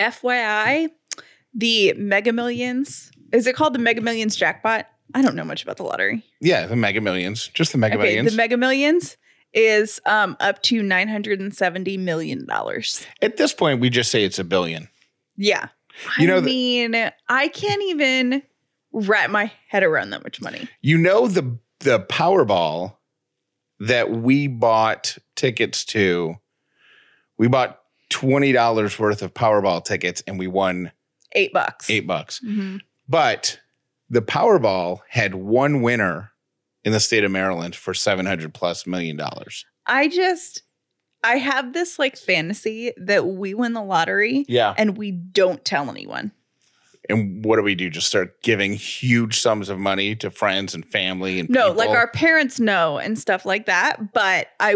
FYI, the Mega Millions. Is it called the Mega Millions jackpot? I don't know much about the lottery. Yeah, the Mega Millions. Just the Mega Millions. The Mega Millions is up to $970 million. At this point, we just say it's a billion. Yeah. I mean, I can't even wrap my head around that much money. You know the Powerball that we bought tickets to, we bought $20 worth of Powerball tickets and we won $8. Mm-hmm. But the Powerball had one winner in the state of Maryland for $700+ million. I have this like fantasy that we win the lottery and we don't tell anyone. And what do we do? Just start giving huge sums of money to friends and family and people? No, like our parents know and stuff like that. But I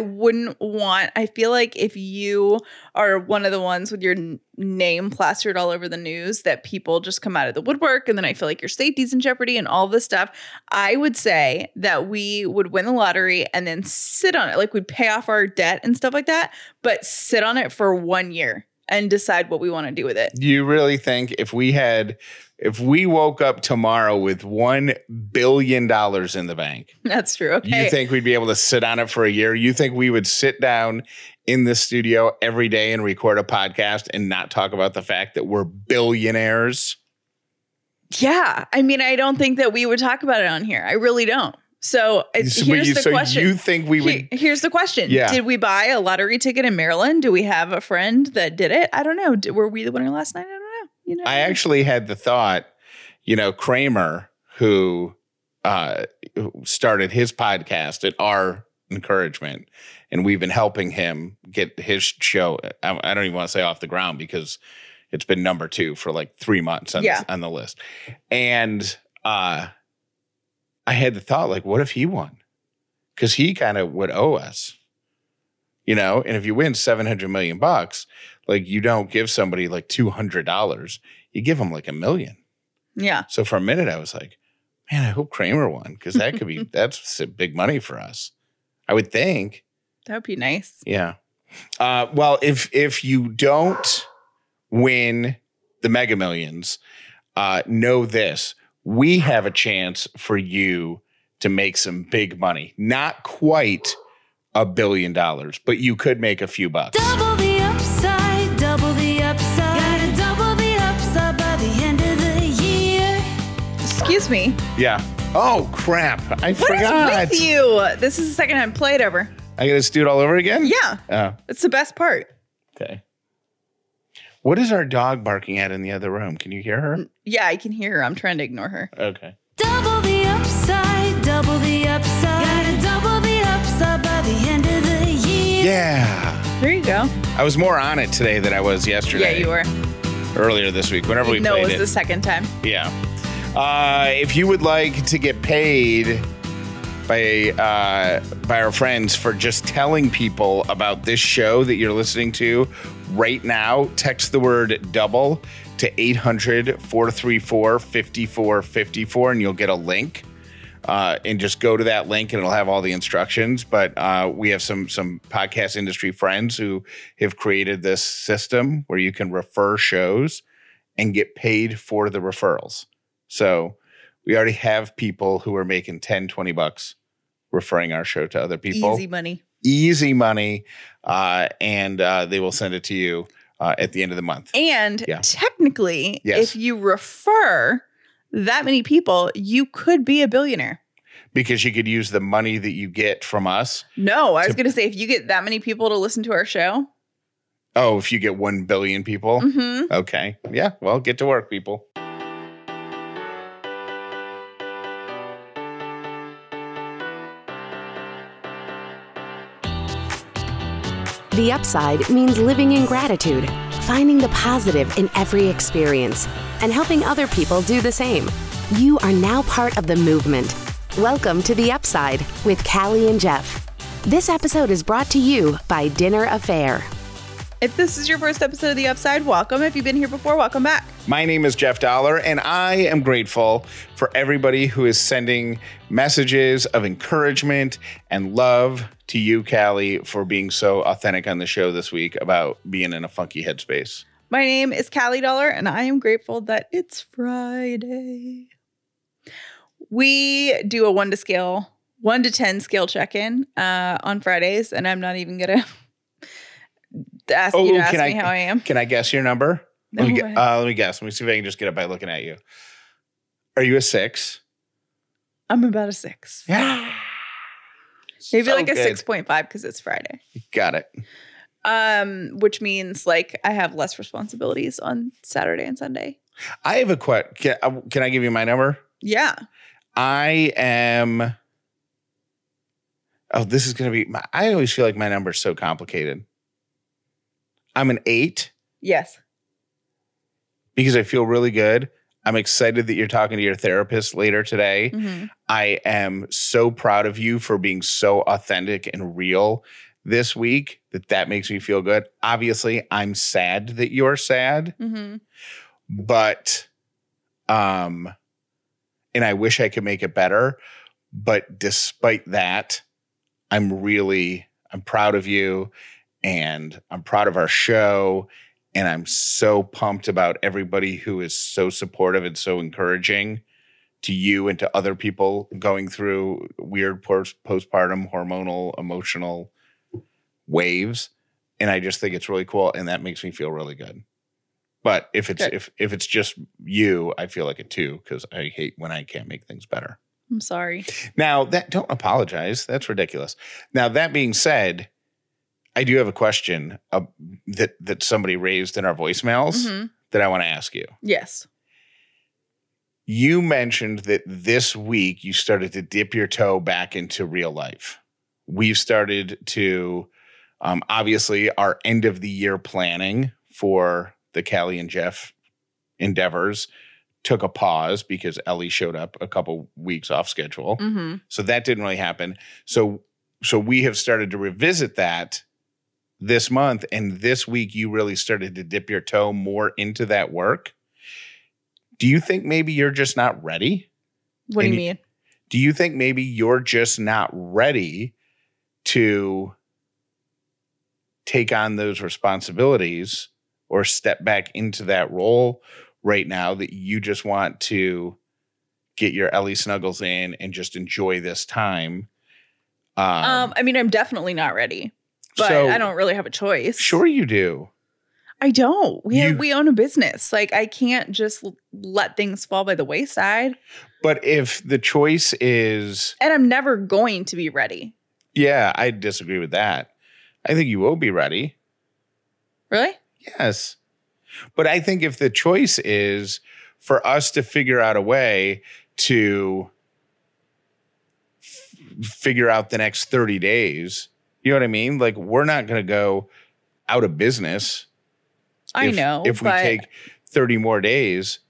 feel like if you are one of the ones with your name plastered all over the news that people just come out of the woodwork and then I feel like your safety's in jeopardy and all this stuff, I would say that we would win the lottery and then sit on it. Like we'd pay off our debt and stuff like that, but sit on it for 1 year. And decide what we want to do with it. You really think if we woke up tomorrow with $1 billion in the bank. That's true. Okay. You think we'd be able to sit on it for a year? You think we would sit down in the studio every day and record a podcast and not talk about the fact that we're billionaires? Yeah. I mean, I don't think that we would talk about it on here. I really don't. So here's the question. You think we would? Here's the question. Yeah. Did we buy a lottery ticket in Maryland? Do we have a friend that did it? I don't know. Were we the winner last night? I don't know. You know. I actually had the thought, Kramer, who started his podcast at our encouragement, and we've been helping him get his show. I don't even want to say off the ground because it's been number 2 for like 3 months on the list. And I had the thought, like, what if he won? Because he kind of would owe us, And if you win $700 million, like, you don't give somebody like $200; you give them like $1 million. Yeah. So for a minute, I was like, man, I hope Kramer won because that could be that's big money for us. I would think that would be nice. Yeah. Well, if you don't win the Mega Millions, know this. We have a chance for you to make some big money. Not quite $1 billion, but you could make a few bucks. Double the upside, double the upside. Gotta double the upside by the end of the year. Excuse me. Yeah. Oh, crap. I forgot. What is with you? This is the second time. Play it over. I got to do it all over again? Yeah. It's the best part. Okay. What is our dog barking at in the other room? Can you hear her? Yeah, I can hear her. I'm trying to ignore her. Okay. Double the upside, double the upside. Gotta double the upside by the end of the year. Yeah. There you go. I was more on it today than I was yesterday. Yeah, you were. Earlier this week, whenever we played it. No, it was the second time. Yeah. If you would like to get paid by our friends for just telling people about this show that you're listening to right now, text the word double to 800-434-5454 and you'll get a link. And just go to that link and it'll have all the instructions. But we have some podcast industry friends who have created this system where you can refer shows and get paid for the referrals. So we already have people who are making $10, $20 referring our show to other people. Easy money. And they will send it to you at the end of the month. And technically, if you refer that many people, you could be a billionaire. Because you could use the money that you get from us. No, I was going to say, if you get that many people to listen to our show. Oh, if you get 1 billion people? Mm-hmm. Okay. Yeah. Well, get to work, people. The Upside means living in gratitude, finding the positive in every experience, and helping other people do the same. You are now part of the movement. Welcome to The Upside with Callie and Jeff. This episode is brought to you by Dinner A'Fare. If this is your first episode of The Upside, welcome. If you've been here before, welcome back. My name is Jeff Dollar, and I am grateful for everybody who is sending messages of encouragement and love to you, Callie, for being so authentic on the show this week about being in a funky headspace. My name is Callie Dollar, and I am grateful that it's Friday. We do a 1 to 10 scale check-in on Fridays, and I'm not even going to ask you to ask me how I am. Can I guess your number? No, let me guess. Let me see if I can just get it by looking at you. Are you a 6? I'm about a 6. Yeah. Maybe so like a 6.5 because it's Friday. Got it. Which means like I have less responsibilities on Saturday and Sunday. I have a question. Can I give you my number? Yeah. I am. Oh, this is going to be. I always feel like my number is so complicated. I'm an 8. Yes. Because I feel really good. I'm excited that you're talking to your therapist later today. Mm-hmm. I am so proud of you for being so authentic and real this week that makes me feel good. Obviously, I'm sad that you're sad, mm-hmm. but and I wish I could make it better. But despite that, I'm proud of you, and I'm proud of our show. And I'm so pumped about everybody who is so supportive and so encouraging to you and to other people going through weird postpartum, hormonal, emotional waves. And I just think it's really cool. And that makes me feel really good. But if it's if it's just you, I feel like a 2 because I hate when I can't make things better. I'm sorry. Now, don't apologize. That's ridiculous. Now, that being said, I do have a question that somebody raised in our voicemails mm-hmm. that I want to ask you. Yes. You mentioned that this week you started to dip your toe back into real life. We've started to, obviously, our end of the year planning for the Callie and Jeff endeavors took a pause because Ellie showed up a couple weeks off schedule. Mm-hmm. So that didn't really happen. So we have started to revisit that this month, and this week you really started to dip your toe more into that work. Do you think maybe you're just not ready? What do you mean? Do you think maybe you're just not ready to take on those responsibilities or step back into that role right now, that you just want to get your Ellie snuggles in and just enjoy this time? I mean, I'm definitely not ready. But so, I don't really have a choice. Sure you do. I don't. We own a business. Like, I can't just let things fall by the wayside. But if the choice is... And I'm never going to be ready. Yeah, I disagree with that. I think you will be ready. Really? Yes. But I think if the choice is for us to figure out a way to figure out the next 30 days... You know what I mean? Like, we're not going to go out of business. If we take 30 more days,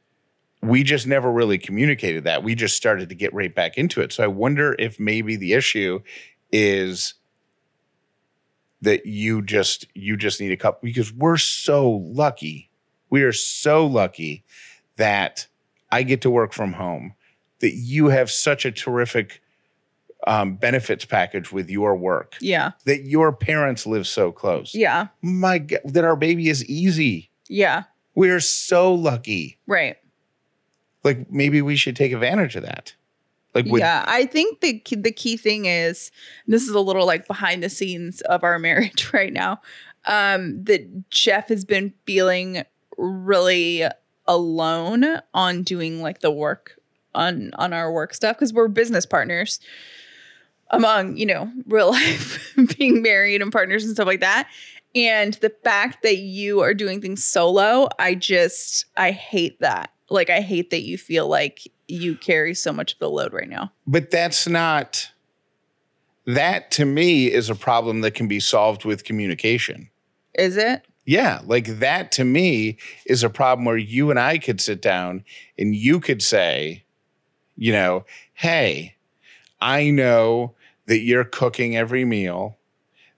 we just never really communicated that. We just started to get right back into it. So I wonder if maybe the issue is that you just need a couple, because we're so lucky. We are so lucky that I get to work from home, that you have such a terrific benefits package with your work. Yeah. That your parents live so close. Yeah. My God, that our baby is easy. Yeah. We're so lucky. Right. Like, maybe we should take advantage of that. Like, yeah, I think the key thing is, this is a little like behind the scenes of our marriage right now, that Jeff has been feeling really alone on doing like the work on our work stuff, because we're business partners. Among, real life, being married and partners and stuff like that. And the fact that you are doing things solo, I hate that. Like, I hate that you feel like you carry so much of the load right now. But that to me is a problem that can be solved with communication. Is it? Yeah. Like, that to me is a problem where you and I could sit down and you could say, hey, I know that you're cooking every meal,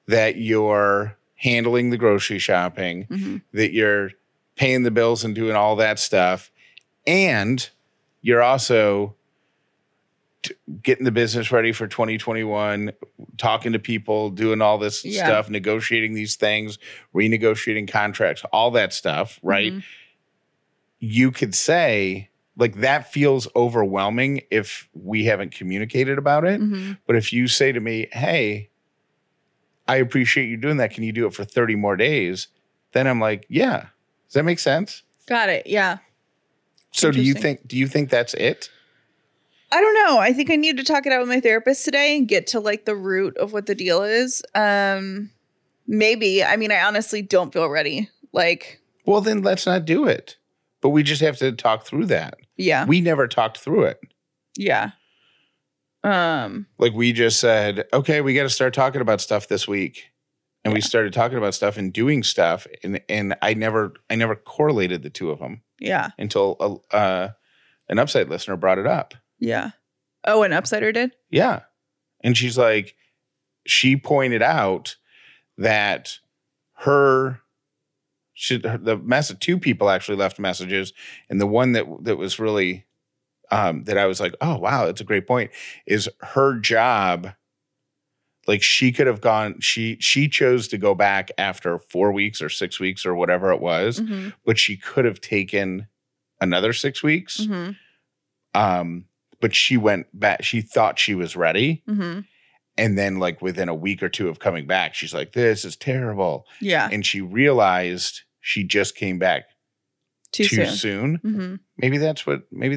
that you're handling the grocery shopping, mm-hmm. that you're paying the bills and doing all that stuff. And you're also getting the business ready for 2021, talking to people, doing all this stuff, negotiating these things, renegotiating contracts, all that stuff, right? Mm-hmm. You could say, like, that feels overwhelming if we haven't communicated about it. Mm-hmm. But if you say to me, hey, I appreciate you doing that. Can you do it for 30 more days? Then I'm like, yeah. Does that make sense? Got it. Yeah. So do you think that's it? I don't know. I think I need to talk it out with my therapist today and get to like the root of what the deal is. Maybe. I mean, I honestly don't feel ready. Like, well, then let's not do it. But we just have to talk through that. Yeah. We never talked through it. Yeah. Like we just said, okay, we got to start talking about stuff this week. And we started talking about stuff and doing stuff. And I never correlated the two of them. Yeah. Until an Upside listener brought it up. Yeah. Oh, an Upsider did? Yeah. And she's like, she pointed out that the message, two people actually left messages. And the one that was really, that I was like, oh, wow, that's a great point, is her job. Like she could have gone, she chose to go back after 4 weeks or 6 weeks or whatever it was, mm-hmm. but she could have taken another 6 weeks. Mm-hmm. But she went back, she thought she was ready. Mm-hmm. And then like within a week or two of coming back, she's like, this is terrible. Yeah. And she realized she just came back too soon. Mm-hmm. Maybe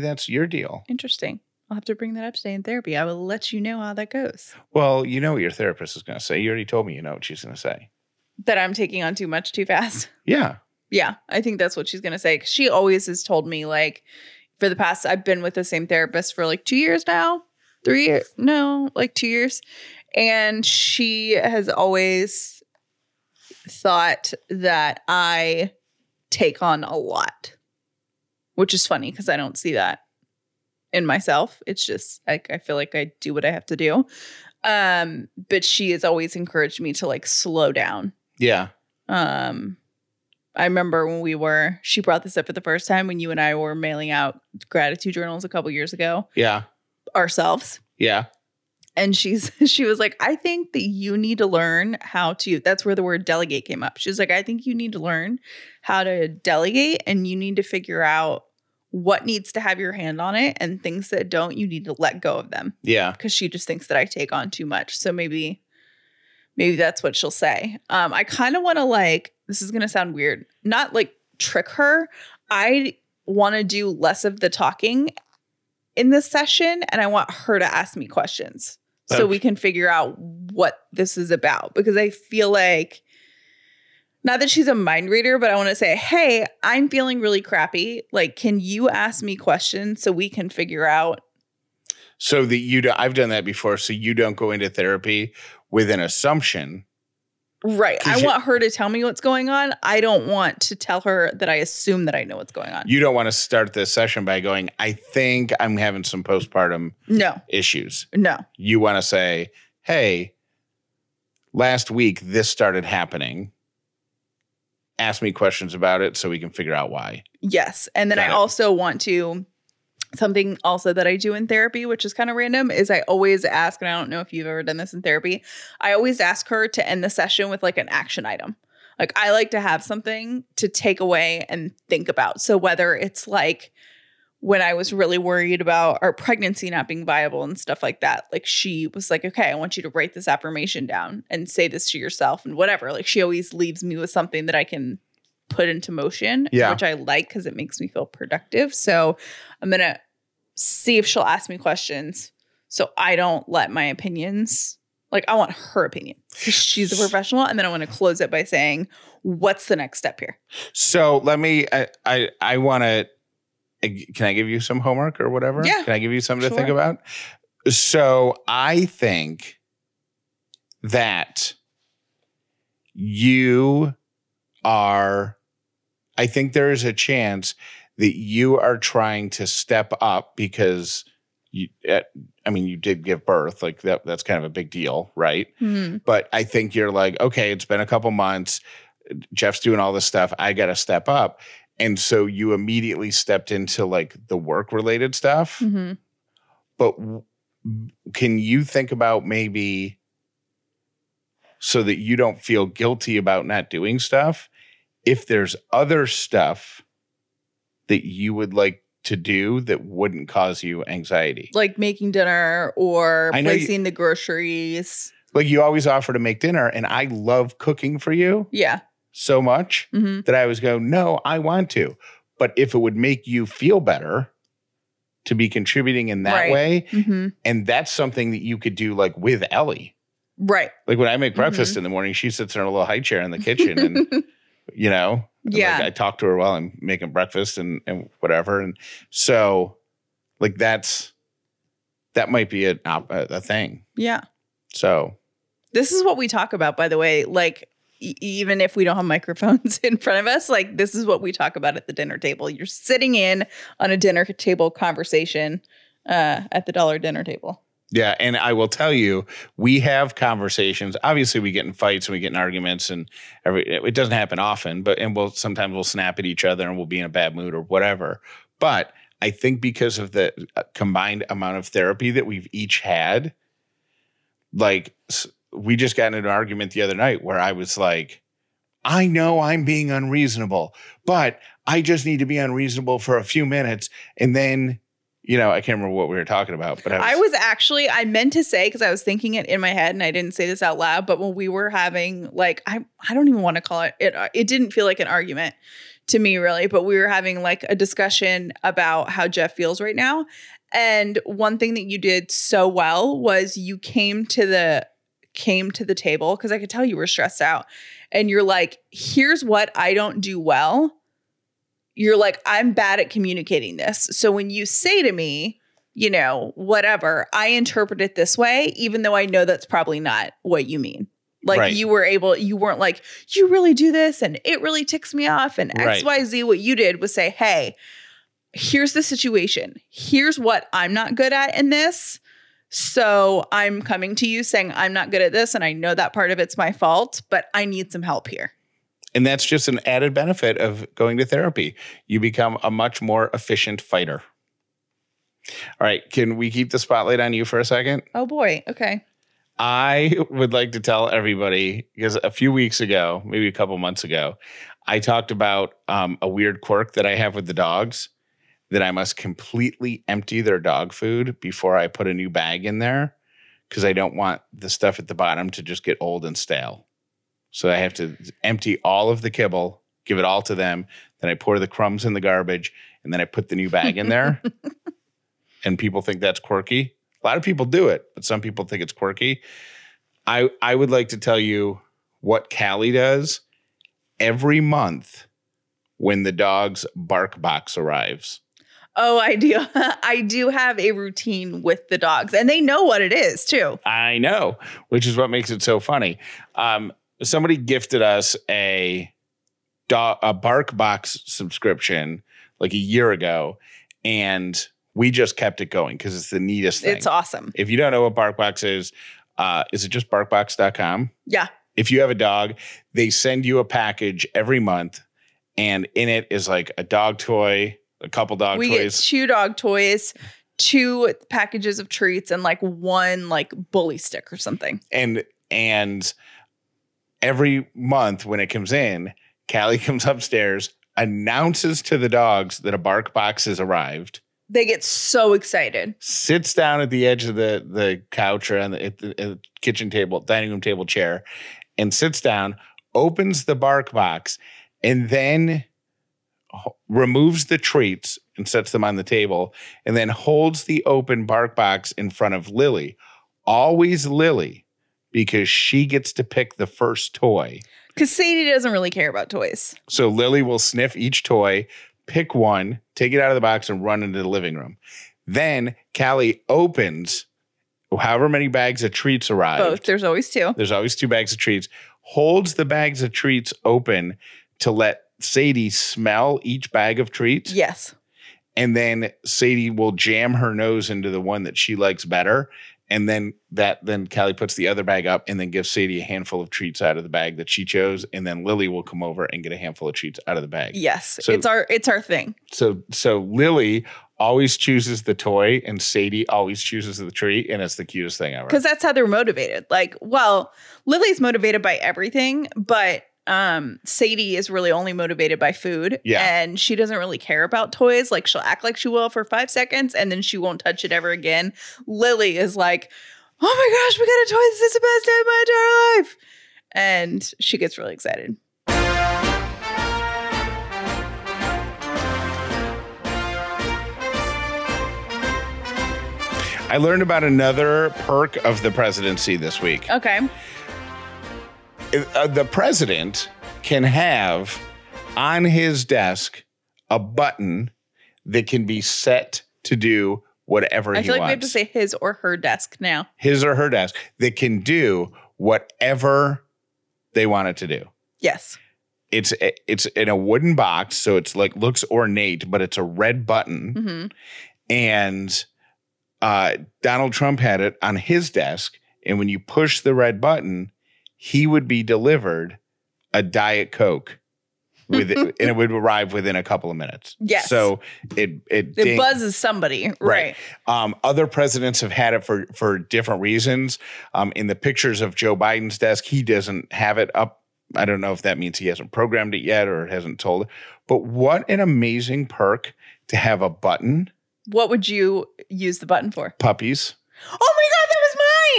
that's your deal. Interesting. I'll have to bring that up today in therapy. I will let you know how that goes. Well, you know what your therapist is going to say. You already told me you know what she's going to say. That I'm taking on too much too fast? Yeah. Yeah. I think that's what she's going to say. She always has told me, like, for the past, I've been with the same therapist for like 2 years now. 3 years. No, like 2 years. And she has always thought that I take on a lot, which is funny because I don't see that in myself. It's just like I feel like I do what I have to do. But she has always encouraged me to like slow down. Yeah. I remember when she brought this up for the first time when you and I were mailing out gratitude journals a couple years ago. Yeah. Ourselves. Yeah. And she was like, I think that you need to learn how to, that's where the word delegate came up. She was like, I think you need to learn how to delegate and you need to figure out what needs to have your hand on it, and things that don't, you need to let go of them. Yeah. Because she just thinks that I take on too much. So maybe that's what she'll say. I kind of want to like, this is going to sound weird, not like trick her. I want to do less of the talking in this session, and I want her to ask me questions so we can figure out what this is about. Because I feel like, not that she's a mind reader, but I want to say, hey, I'm feeling really crappy. Like, can you ask me questions so we can figure out? So that you do, I've done that before. So you don't go into therapy with an assumption. Right. I want her to tell me what's going on. I don't want to tell her that I assume that I know what's going on. You don't want to start this session by going, I think I'm having some postpartum issues. No. You want to say, hey, last week this started happening. Ask me questions about it so we can figure out why. Yes. And then I also want to, something also that I do in therapy, which is kind of random, is I always ask, and I don't know if you've ever done this in therapy, I always ask her to end the session with like an action item. Like I like to have something to take away and think about. So whether it's like when I was really worried about our pregnancy not being viable and stuff like that, like she was like, okay, I want you to write this affirmation down and say this to yourself and whatever. Like she always leaves me with something that I can put into motion, which I like because it makes me feel productive. So I'm going to see if she'll ask me questions so I don't let my opinions, like I want her opinion. She's a professional. And then I want to close it by saying, what's the next step here? So let me, I want to, can I give you some homework or whatever? Yeah. Can I give you something to think about? So I think that I think there is a chance that you are trying to step up because you did give birth. Like that's kind of a big deal, right? Mm-hmm. But I think you're like, okay, it's been a couple months. Jeff's doing all this stuff. I got to step up. And so you immediately stepped into like the work related stuff, mm-hmm. but can you think about maybe so that you don't feel guilty about not doing stuff, if there's other stuff that you would like to do that wouldn't cause you anxiety? Like making dinner or placing the groceries. Like you always offer to make dinner, and I love cooking for you. Yeah. So much that I always go, no, I want to. But if it would make you feel better to be contributing in that way, and that's something that you could do like with Ellie. Right. Like when I make breakfast in the morning, she sits in her little high chair in the kitchen and, you know, yeah. Like I talk to her while I'm making breakfast and whatever. And so like that might be a thing. Yeah. So. This is what we talk about, by the way, like even if we don't have microphones in front of us, like this is what we talk about at the dinner table. You're sitting in on a dinner table conversation at the dollar dinner table. Yeah. And I will tell you, we have conversations. Obviously, we get in fights and we get in arguments and it doesn't happen often, but sometimes we'll snap at each other and we'll be in a bad mood or whatever. But I think because of the combined amount of therapy that we've each had, like we just got into an argument the other night where I was like, I know I'm being unreasonable, but I just need to be unreasonable for a few minutes and then. You know, I can't remember what we were talking about, but I meant to say, because I was thinking it in my head and I didn't say this out loud, but when we were having like, I don't even want to call it didn't feel like an argument to me really, but we were having like a discussion about how Jeff feels right now. And one thing that you did so well was you came to the table, because I could tell you were stressed out, and you're like, here's what I don't do well. You're like, I'm bad at communicating this. So when you say to me, you know, whatever, I interpret it this way, even though I know that's probably not what you mean. Like right. You weren't like, you really do this and it really ticks me off and X, right. Y, Z. What you did was say, hey, here's the situation. Here's what I'm not good at in this. So I'm coming to you saying I'm not good at this. And I know that part of it's my fault, but I need some help here. And that's just an added benefit of going to therapy. You become a much more efficient fighter. All right. Can we keep the spotlight on you for a second? Oh, boy. Okay. I would like to tell everybody, because a few weeks ago, maybe a couple months ago, I talked about a weird quirk that I have with the dogs, that I must completely empty their dog food before I put a new bag in there, because I don't want the stuff at the bottom to just get old and stale. So I have to empty all of the kibble, give it all to them. Then I pour the crumbs in the garbage, and then I put the new bag in there. And people think that's quirky. A lot of people do it, but some people think it's quirky. I would like to tell you what Callie does every month when the dog's BarkBox arrives. Oh, I do. I do have a routine with the dogs, and they know what it is, too. I know, which is what makes it so funny. Somebody gifted us a BarkBox subscription like a year ago, and we just kept it going because it's the neatest thing. It's awesome. If you don't know what BarkBox is it just BarkBox.com? Yeah. If you have a dog, they send you a package every month, and in it is like a dog toy, a couple dog toys. We get 2 dog toys, 2 packages of treats, and like 1 like bully stick or something. And every month when it comes in, Callie comes upstairs, announces to the dogs that a BarkBox has arrived. They get so excited. Sits down at the edge of the couch or on the kitchen table, dining room table chair, and sits down, opens the BarkBox, and then removes the treats and sets them on the table, and then holds the open BarkBox in front of Lily. Always Lily. Because she gets to pick the first toy. Because Sadie doesn't really care about toys. So Lily will sniff each toy, pick one, take it out of the box, and run into the living room. Then Callie opens however many bags of treats arrive. Both. There's always 2. There's always 2 bags of treats. Holds the bags of treats open to let Sadie smell each bag of treats. Yes. And then Sadie will jam her nose into the one that she likes better. And then Callie puts the other bag up and then gives Sadie a handful of treats out of the bag that she chose. And then Lily will come over and get a handful of treats out of the bag. Yes, so, it's our thing. So Lily always chooses the toy and Sadie always chooses the treat, and it's the cutest thing ever. Because that's how they're motivated. Like, well, Lily's motivated by everything, but Sadie is really only motivated by food. Yeah. And she doesn't really care about toys. Like, she'll act like she will for 5 seconds and then she won't touch it ever again. Lily is like, oh my gosh, we got a toy. This is the best day of my entire life. And she gets really excited. I learned about another perk of the presidency this week. Okay. The president can have on his desk a button that can be set to do whatever he wants. I feel like we have to say his or her desk now. His or her desk that can do whatever they want it to do. Yes. It's in a wooden box, so it's like looks ornate, but it's a red button. Mm-hmm. And Donald Trump had it on his desk, and when you push the red button, he would be delivered a Diet Coke with it, and it would arrive within a couple of minutes. Yes. So it buzzes somebody. Right. Other presidents have had it for different reasons. In the pictures of Joe Biden's desk, he doesn't have it up. I don't know if that means he hasn't programmed it yet or hasn't told it. But what an amazing perk to have a button. What would you use the button for? Puppies. Oh my God, that was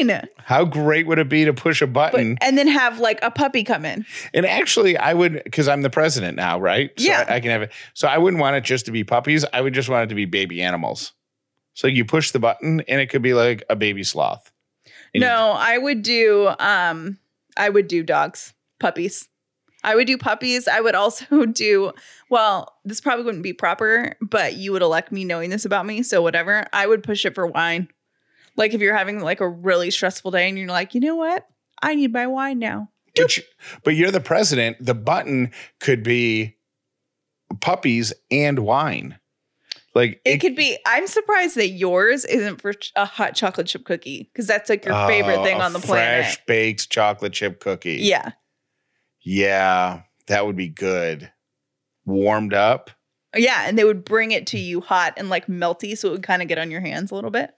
mine. How great would it be to push a button? And then have like a puppy come in. And actually I would, because I'm the president now, right? So yeah. I can have it. So I wouldn't want it just to be puppies. I would just want it to be baby animals. So you push the button and it could be like a baby sloth. And no, I would do dogs, puppies. I would do puppies. I would also do, well, this probably wouldn't be proper, but you would elect me knowing this about me. So whatever. I would push it for wine. Like if you're having like a really stressful day and you're like, you know what? I need my wine now. But you're the president. The button could be puppies and wine. Like it could be. I'm surprised that yours isn't for a hot chocolate chip cookie, because that's like your favorite thing on the planet. Fresh baked chocolate chip cookie. Yeah. Yeah, that would be good. Warmed up. Yeah, and they would bring it to you hot and like melty, so it would kind of get on your hands a little bit.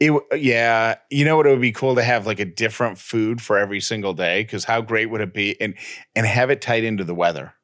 Yeah, you know what? It would be cool to have like a different food for every single day, because how great would it be? And have it tied into the weather.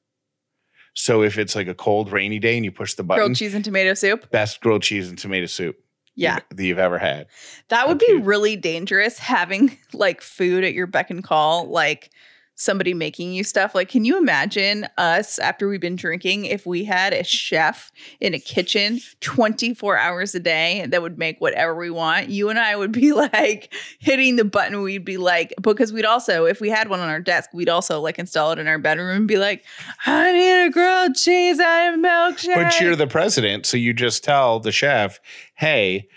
So if it's like a cold, rainy day and you push the button. Grilled cheese and tomato soup. Best grilled cheese and tomato soup. Yeah. That you've ever had. That would be really dangerous, having like food at your beck and call, like somebody making you stuff. Like, can you imagine us after we've been drinking, if we had a chef in a kitchen 24 hours a day that would make whatever we want? You and I would be like hitting the button. We'd be like, because we'd also, if we had one on our desk, we'd also like install it in our bedroom and be like, I need a grilled cheese and a milkshake. But you're the president. So you just tell the chef, hey,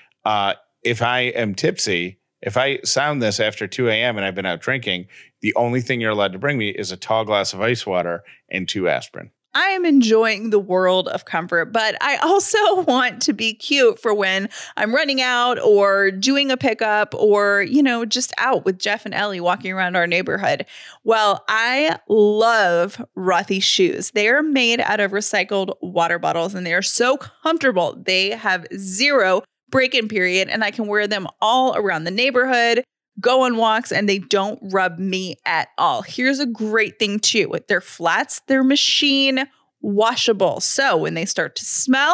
if I am tipsy, if I sound this after 2 a.m. and I've been out drinking, the only thing you're allowed to bring me is a tall glass of ice water and 2 aspirin. I am enjoying the world of comfort, but I also want to be cute for when I'm running out or doing a pickup or, you know, just out with Jeff and Ellie walking around our neighborhood. Well, I love Rothy's shoes. They are made out of recycled water bottles and they are so comfortable. They have zero break-in period, and I can wear them all around the neighborhood, go on walks, and they don't rub me at all. Here's a great thing too. They're flats, they're machine washable. So when they start to smell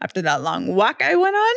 after that long walk I went on,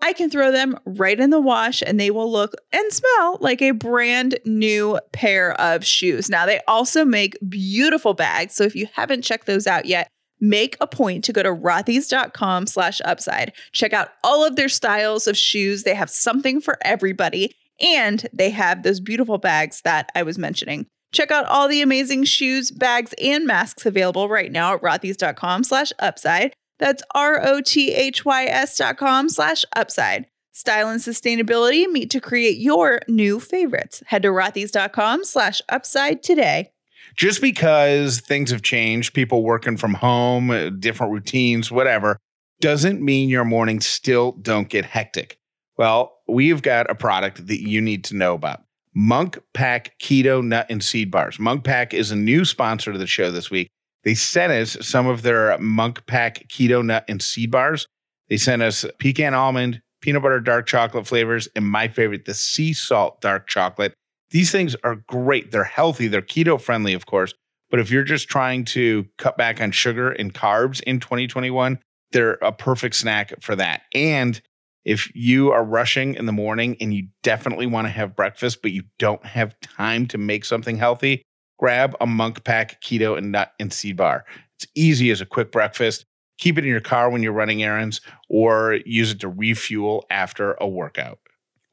I can throw them right in the wash and they will look and smell like a brand new pair of shoes. Now they also make beautiful bags. So if you haven't checked those out yet, make a point to go to rothys.com/upside. Check out all of their styles of shoes. They have something for everybody. And they have those beautiful bags that I was mentioning. Check out all the amazing shoes, bags, and masks available right now at rothys.com/upside. That's rothys.com/upside. Style and sustainability meet to create your new favorites. Head to rothys.com/upside today. Just because things have changed, people working from home, different routines, whatever, doesn't mean your mornings still don't get hectic. Well, we've got a product that you need to know about. Monk Pack Keto Nut and Seed Bars. Monk Pack is a new sponsor to the show this week. They sent us some of their Monk Pack Keto Nut and Seed Bars. They sent us pecan almond, peanut butter dark chocolate flavors, and my favorite, the sea salt dark chocolate. These things are great. They're healthy. They're keto friendly, of course. But if you're just trying to cut back on sugar and carbs in 2021, they're a perfect snack for that. And if you are rushing in the morning and you definitely want to have breakfast, but you don't have time to make something healthy, grab a Monk Pack Keto and Nut and Seed Bar. It's easy as a quick breakfast. Keep it in your car when you're running errands or use it to refuel after a workout.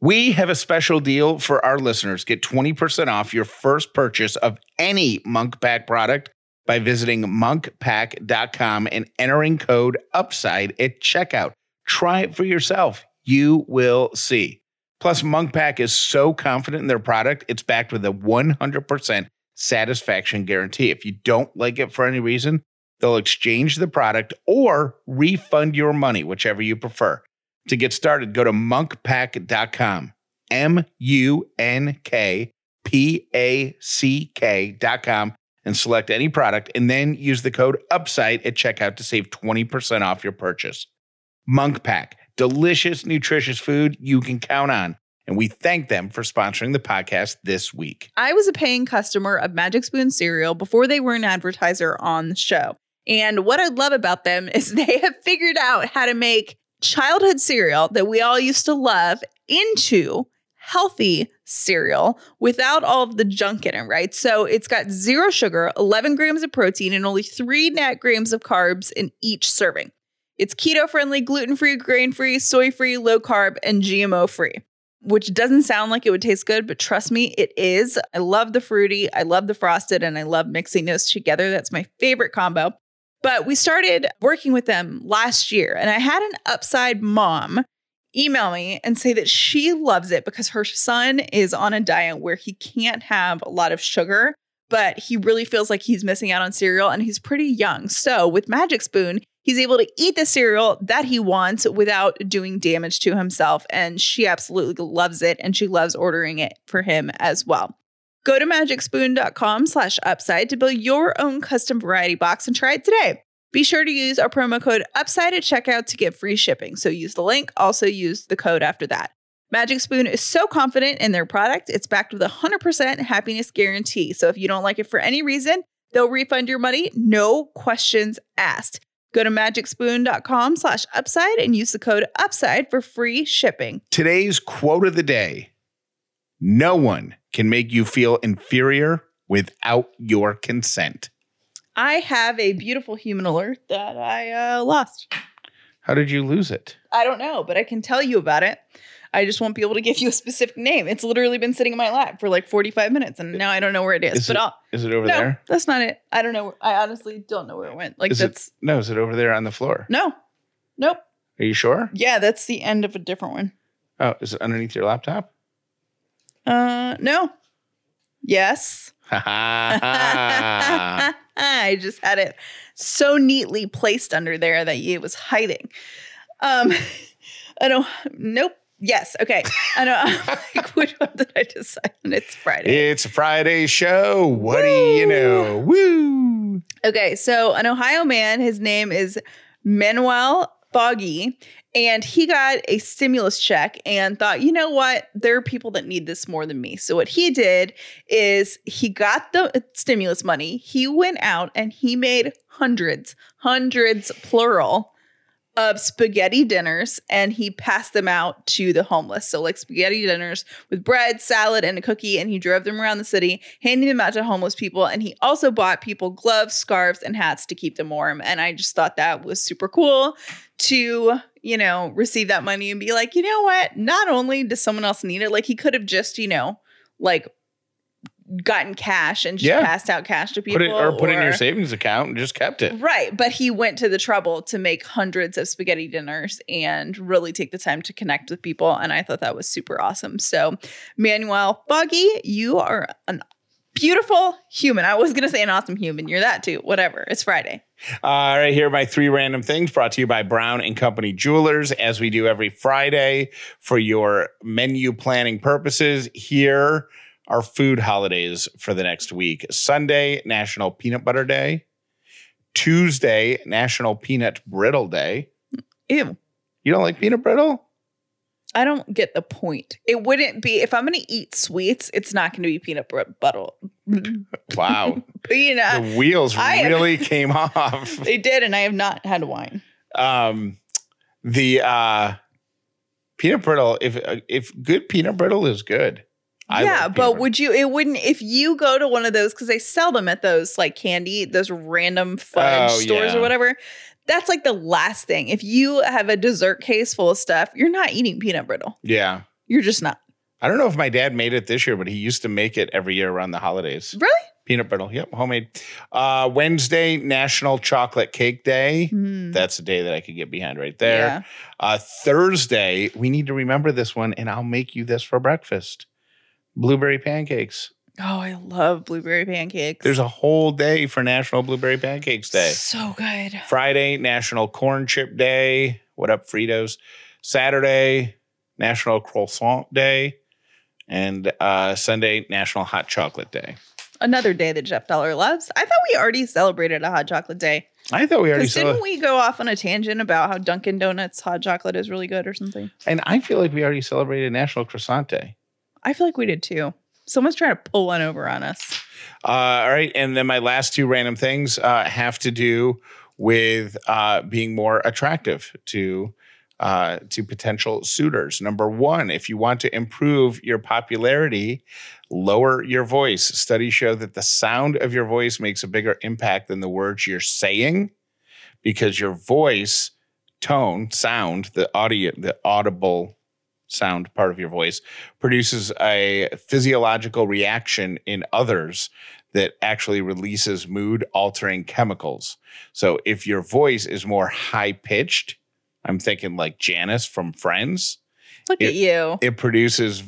We have a special deal for our listeners. Get 20% off your first purchase of any Monk Pack product by visiting monkpack.com and entering code UPSIDE at checkout. Try it for yourself. You will see. Plus, Monk Pack is so confident in their product, it's backed with a 100% satisfaction guarantee. If you don't like it for any reason, they'll exchange the product or refund your money, whichever you prefer. To get started, go to monkpack.com, MUNKPACK.com, and select any product, and then use the code UPSIDE at checkout to save 20% off your purchase. Monk Pack, delicious, nutritious food you can count on. And we thank them for sponsoring the podcast this week. I was a paying customer of Magic Spoon cereal before they were an advertiser on the show. And what I love about them is they have figured out how to make childhood cereal that we all used to love into healthy cereal without all of the junk in it, right? So it's got zero sugar, 11 grams of protein, and only 3 net grams of carbs in each serving. It's keto-friendly, gluten-free, grain-free, soy-free, low-carb, and GMO-free. Which doesn't sound like it would taste good, but trust me, it is. I love the fruity, I love the frosted, and I love mixing those together. That's my favorite combo. But we started working with them last year, and I had an Upside mom email me and say that she loves it because her son is on a diet where he can't have a lot of sugar, but he really feels like he's missing out on cereal, and he's pretty young. So with Magic Spoon, he's able to eat the cereal that he wants without doing damage to himself. And she absolutely loves it. And she loves ordering it for him as well. Go to magicspoon.com/upside to build your own custom variety box and try it today. Be sure to use our promo code UPSIDE at checkout to get free shipping. So use the link. Also use the code after that. Magic Spoon is so confident in their product. It's backed with a 100% happiness guarantee. So if you don't like it for any reason, they'll refund your money. No questions asked. Go to magicspoon.com/upside and use the code UPSIDE for free shipping. Today's quote of the day: no one can make you feel inferior without your consent. I have a beautiful human alert that I lost. How did you lose it? I don't know, but I can tell you about it. I just won't be able to give you a specific name. It's literally been sitting in my lap for like 45 minutes, and now I don't know where it is. Is it over there? That's not it. I don't know. I honestly don't know where it went. Is it over there on the floor? No. Nope. Are you sure? Yeah, that's the end of a different one. Oh, is it underneath your laptop? No. Yes. I just had it so neatly placed under there that it was hiding. I don't. Nope. Yes. Okay. I know. I'm like, which one did I decide? And it's Friday. It's a Friday show. What do you know? Woo. Okay. So an Ohio man, his name is Manuel Foggi, and he got a stimulus check and thought, you know what? There are people that need this more than me. So what he did is he got the stimulus money. He went out and he made hundreds, plural, of spaghetti dinners, and he passed them out to the homeless. So like spaghetti dinners with bread, salad, and a cookie, and he drove them around the city, handing them out to homeless people. And he also bought people gloves, scarves, and hats to keep them warm. And I just thought that was super cool to, you know, receive that money and be like, you know what? Not only does someone else need it, like he could have just, you know, like gotten cash and just passed out cash to people. Put it in your savings account and just kept it. Right. But he went to the trouble to make hundreds of spaghetti dinners and really take the time to connect with people. And I thought that was super awesome. So Manuel Foggi, you are an beautiful human. I was going to say an awesome human. You're that too. Whatever. It's Friday. All right. Here are my 3 random things brought to you by Brown and Company Jewelers, as we do every Friday for your menu planning purposes. Here our food holidays for the next week. Sunday, National Peanut Butter Day. Tuesday, National Peanut Brittle Day. Ew. You don't like peanut brittle? I don't get the point. It wouldn't be, if I'm going to eat sweets, it's not going to be peanut brittle. Wow. Peanut. The wheels really came off. They did, and I have not had wine. The peanut brittle, if good peanut brittle is good. Yeah, but would you, it wouldn't, if you go to one of those, because they sell them at those like candy, those random fudge stores or whatever. That's like the last thing. If you have a dessert case full of stuff, you're not eating peanut brittle. Yeah. You're just not. I don't know if my dad made it this year, but he used to make it every year around the holidays. Really? Peanut brittle. Yep. Homemade. Wednesday, National Chocolate Cake Day. Mm. That's a day that I could get behind right there. Yeah. Thursday, we need to remember this one, and I'll make you this for breakfast. Blueberry pancakes. Oh, I love blueberry pancakes. There's a whole day for National Blueberry Pancakes Day. So good. Friday, National Corn Chip Day. What up, Fritos? Saturday, National Croissant Day. And Sunday, National Hot Chocolate Day. Another day that Jeff Dollar loves. I thought we already celebrated a hot chocolate day. I thought we already celebrated. Didn't we go off on a tangent about how Dunkin' Donuts hot chocolate is really good or something? And I feel like we already celebrated National Croissant Day. I feel like we did too. Someone's trying to pull one over on us. All right. And then my last two random things have to do with being more attractive to potential suitors. Number one, if you want to improve your popularity, lower your voice. Studies show that the sound of your voice makes a bigger impact than the words you're saying, because your voice tone, sound, the audible sound part of your voice produces a physiological reaction in others that actually releases mood-altering chemicals. So if your voice is more high-pitched, I'm thinking like Janice from Friends. Look at you. It produces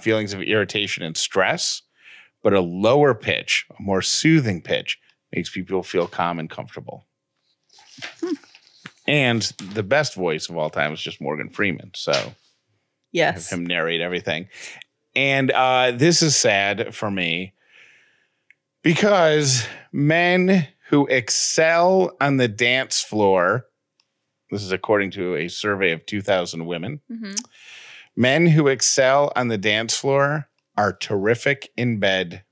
feelings of irritation and stress, but a lower pitch, a more soothing pitch, makes people feel calm and comfortable. And the best voice of all time is just Morgan Freeman, so... Yes. Have him narrate everything. And this is sad for me because men who excel on the dance floor, this is according to a survey of 2,000 women, mm-hmm. Men who excel on the dance floor are terrific in bed.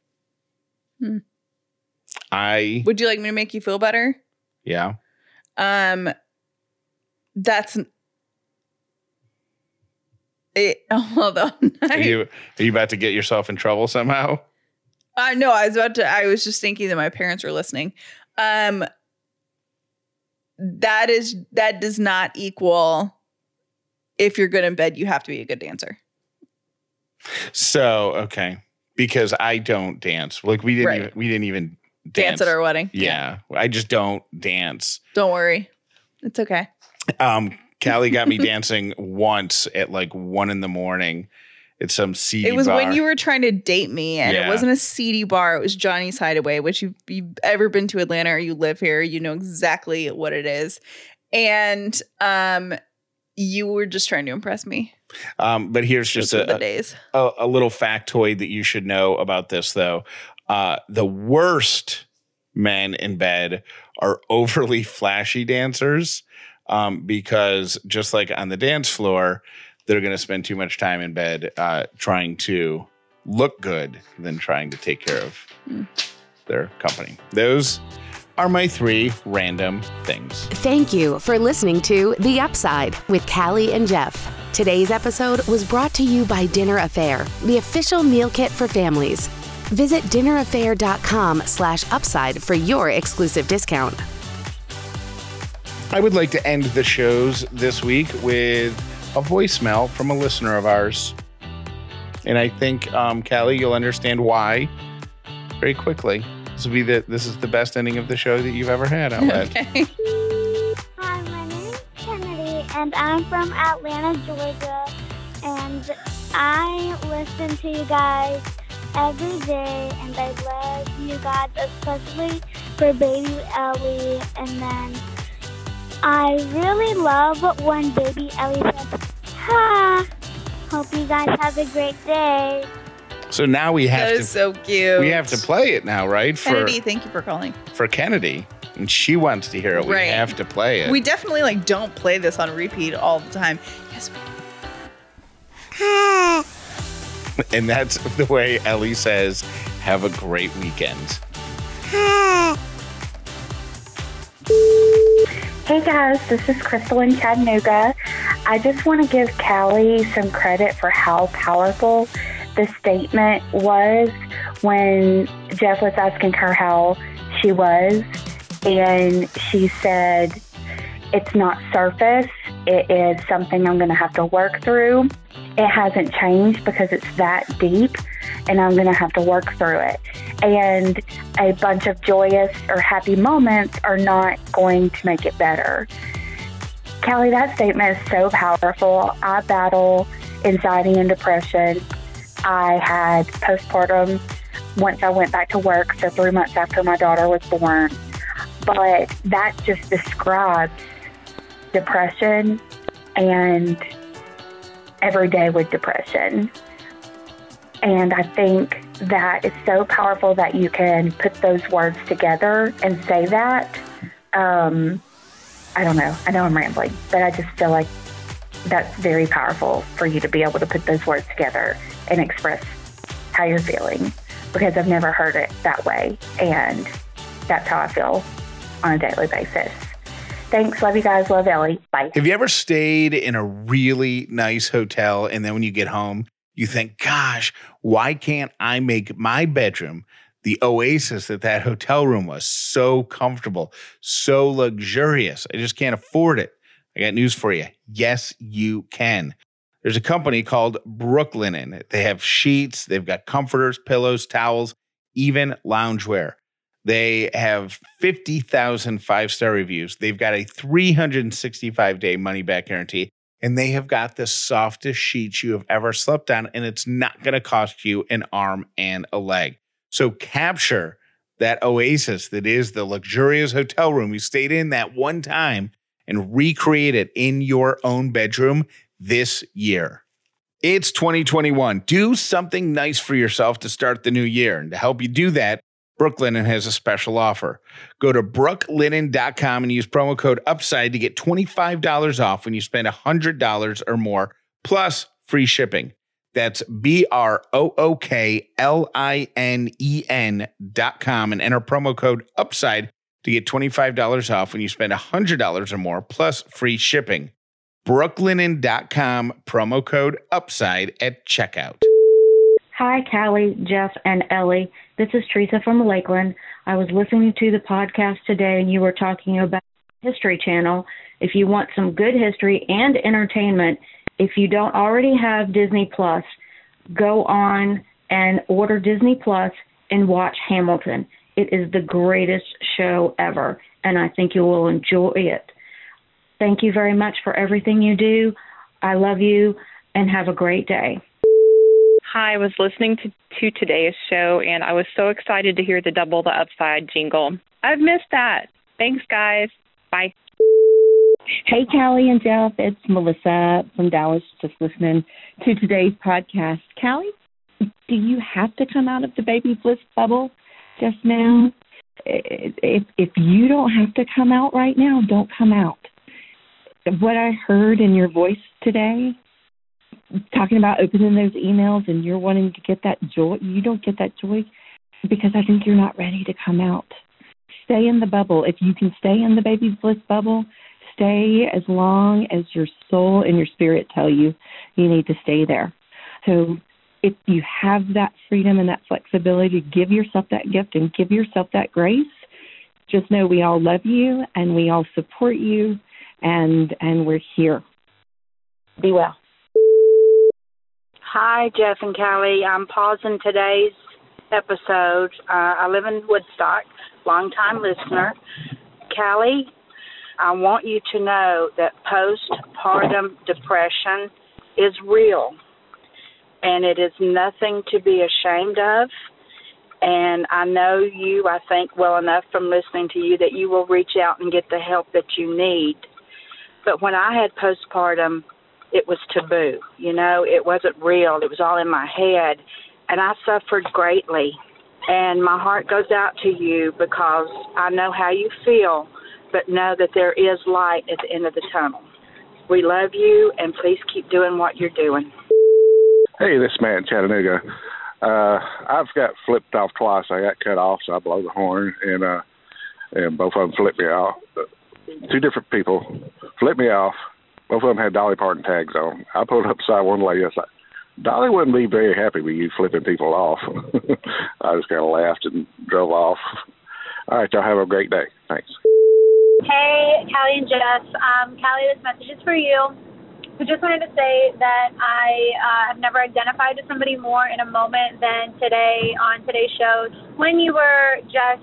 Hmm. Would you like me to make you feel better? Yeah. Hold on. Are you about to get yourself in trouble somehow? No, I was about to. I was just thinking that my parents were listening. That does not equal if you're good in bed, you have to be a good dancer. So okay, because I don't dance. Like we didn't. Right. We didn't even dance at our wedding. Yeah, I just don't dance. Don't worry, it's okay. Callie got me dancing once at like 1 a.m. at some seedy bar. It was when you were trying to date me, and it wasn't a seedy bar. It was Johnny's Hideaway, which you've ever been to Atlanta or you live here, you know exactly what it is. And you were just trying to impress me. But here's just a little factoid that you should know about this, though. The worst men in bed are overly flashy dancers. Because just like on the dance floor, they're going to spend too much time in bed trying to look good than trying to take care of their company. Those are my three random things. Thank you for listening to The Upside with Callie and Jeff. Today's episode was brought to you by Dinner A'Fare, the official meal kit for families. Visit dinneraffair.com/upside for your exclusive discount. I would like to end the shows this week with a voicemail from a listener of ours. And I think, Callie, you'll understand why very quickly. This is the best ending of the show that you've ever had, Outlet. Okay. Hi, my name is Kennedy, and I'm from Atlanta, Georgia. And I listen to you guys every day, and I love you guys, especially for baby Ellie, and then... I really love when baby Ellie says, ha, hope you guys have a great day. So now we have that is so cute. We have to play it now, right? Kennedy, thank you for calling. For Kennedy. and she wants to hear it, we have to play it. We definitely like don't play this on repeat all the time. Yes, we do. And that's the way Ellie says, have a great weekend. Hey guys, this is Crystal in Chattanooga. I just want to give Callie some credit for how powerful the statement was when Jeff was asking her how she was, and she said, it's not surface, it is something I'm going to have to work through. It hasn't changed because it's that deep, and I'm going to have to work through it. And a bunch of joyous or happy moments are not going to make it better. Callie, that statement is so powerful. I battle anxiety and depression. I had postpartum once I went back to work, so 3 months after my daughter was born. But that just describes depression and every day with depression. And I think that it's so powerful that you can put those words together and say that. I don't know. I know I'm rambling, but I just feel like that's very powerful for you to be able to put those words together and express how you're feeling, because I've never heard it that way. And that's how I feel on a daily basis. Thanks. Love you guys. Love Ellie. Bye. Have you ever stayed in a really nice hotel and then when you get home, you think, gosh, why can't I make my bedroom the oasis that hotel room was? So comfortable, so luxurious. I just can't afford it. I got news for you. Yes, you can. There's a company called Brooklinen. They have sheets. They've got comforters, pillows, towels, even loungewear. They have 50,000 five-star reviews. They've got a 365-day money-back guarantee. And they have got the softest sheets you have ever slept on, and it's not going to cost you an arm and a leg. So capture that oasis that is the luxurious hotel room you stayed in that one time and recreate it in your own bedroom this year. It's 2021. Do something nice for yourself to start the new year. And to help you do that, Brooklinen has a special offer. Go to brooklinen.com and use promo code UPSIDE to get $25 off when you spend $100 or more, plus free shipping. That's BROOKLINEN.com and enter promo code UPSIDE to get $25 off when you spend $100 or more, plus free shipping. Brooklinen.com, promo code UPSIDE at checkout. Hi, Callie, Jeff, and Ellie. This is Teresa from Lakeland. I was listening to the podcast today, and you were talking about History Channel. If you want some good history and entertainment, if you don't already have Disney+, go on and order Disney+ and watch Hamilton. It is the greatest show ever, and I think you will enjoy it. Thank you very much for everything you do. I love you, and have a great day. Hi, I was listening to today's show, and I was so excited to hear the Double the Upside jingle. I've missed that. Thanks, guys. Bye. Hey, Callie and Jeff. It's Melissa from Dallas, just listening to today's podcast. Callie, do you have to come out of the baby bliss bubble just now? If you don't have to come out right now, don't come out. What I heard in your voice today, talking about opening those emails and you're wanting to get that joy, you don't get that joy because I think you're not ready to come out. Stay in the bubble. If you can stay in the baby bliss bubble, stay as long as your soul and your spirit tell you you need to stay there. So if you have that freedom and that flexibility, give yourself that gift and give yourself that grace. Just know we all love you and we all support you, and we're here. Be well. Hi, Jeff and Callie. I'm pausing today's episode. I live in Woodstock, long-time listener. Callie, I want you to know that postpartum depression is real, and it is nothing to be ashamed of. And I know you, I think, well enough from listening to you that you will reach out and get the help that you need. But when I had postpartum, it was taboo, you know, it wasn't real. It was all in my head, and I suffered greatly. And my heart goes out to you because I know how you feel, but know that there is light at the end of the tunnel. We love you, and please keep doing what you're doing. Hey, this man, Chattanooga. I've got flipped off twice. I got cut off, so I blow the horn, and both of them flipped me off. Two different people flipped me off. Both of them had Dolly Parton tags on. I pulled up beside one lady. I was like, Dolly wouldn't be very happy with you flipping people off. I just kind of laughed and drove off. All right, y'all have a great day. Thanks. Hey, Callie and Jeff. Callie, this message is for you. I just wanted to say that I have never identified with somebody more in a moment than today on today's show. When you were just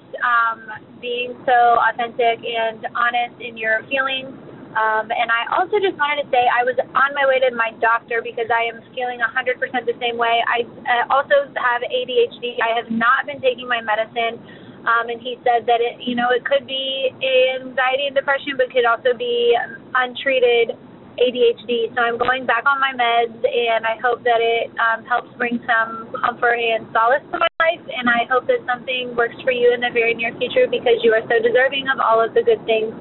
being so authentic and honest in your feelings, and I also just wanted to say I was on my way to my doctor because I am feeling 100% the same way. I also have ADHD. I have not been taking my medicine, and he said that it, you know, it could be anxiety and depression, but could also be untreated ADHD. So I'm going back on my meds, and I hope that it helps bring some comfort and solace to my life. And I hope that something works for you in the very near future because you are so deserving of all of the good things.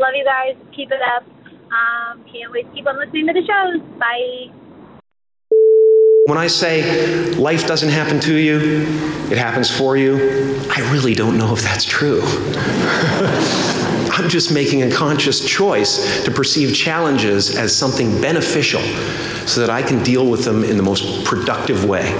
Love you guys. Keep it up. Can't wait to keep on listening to the shows. Bye. When I say life doesn't happen to you, it happens for you, I really don't know if that's true. I'm just making a conscious choice to perceive challenges as something beneficial so that I can deal with them in the most productive way.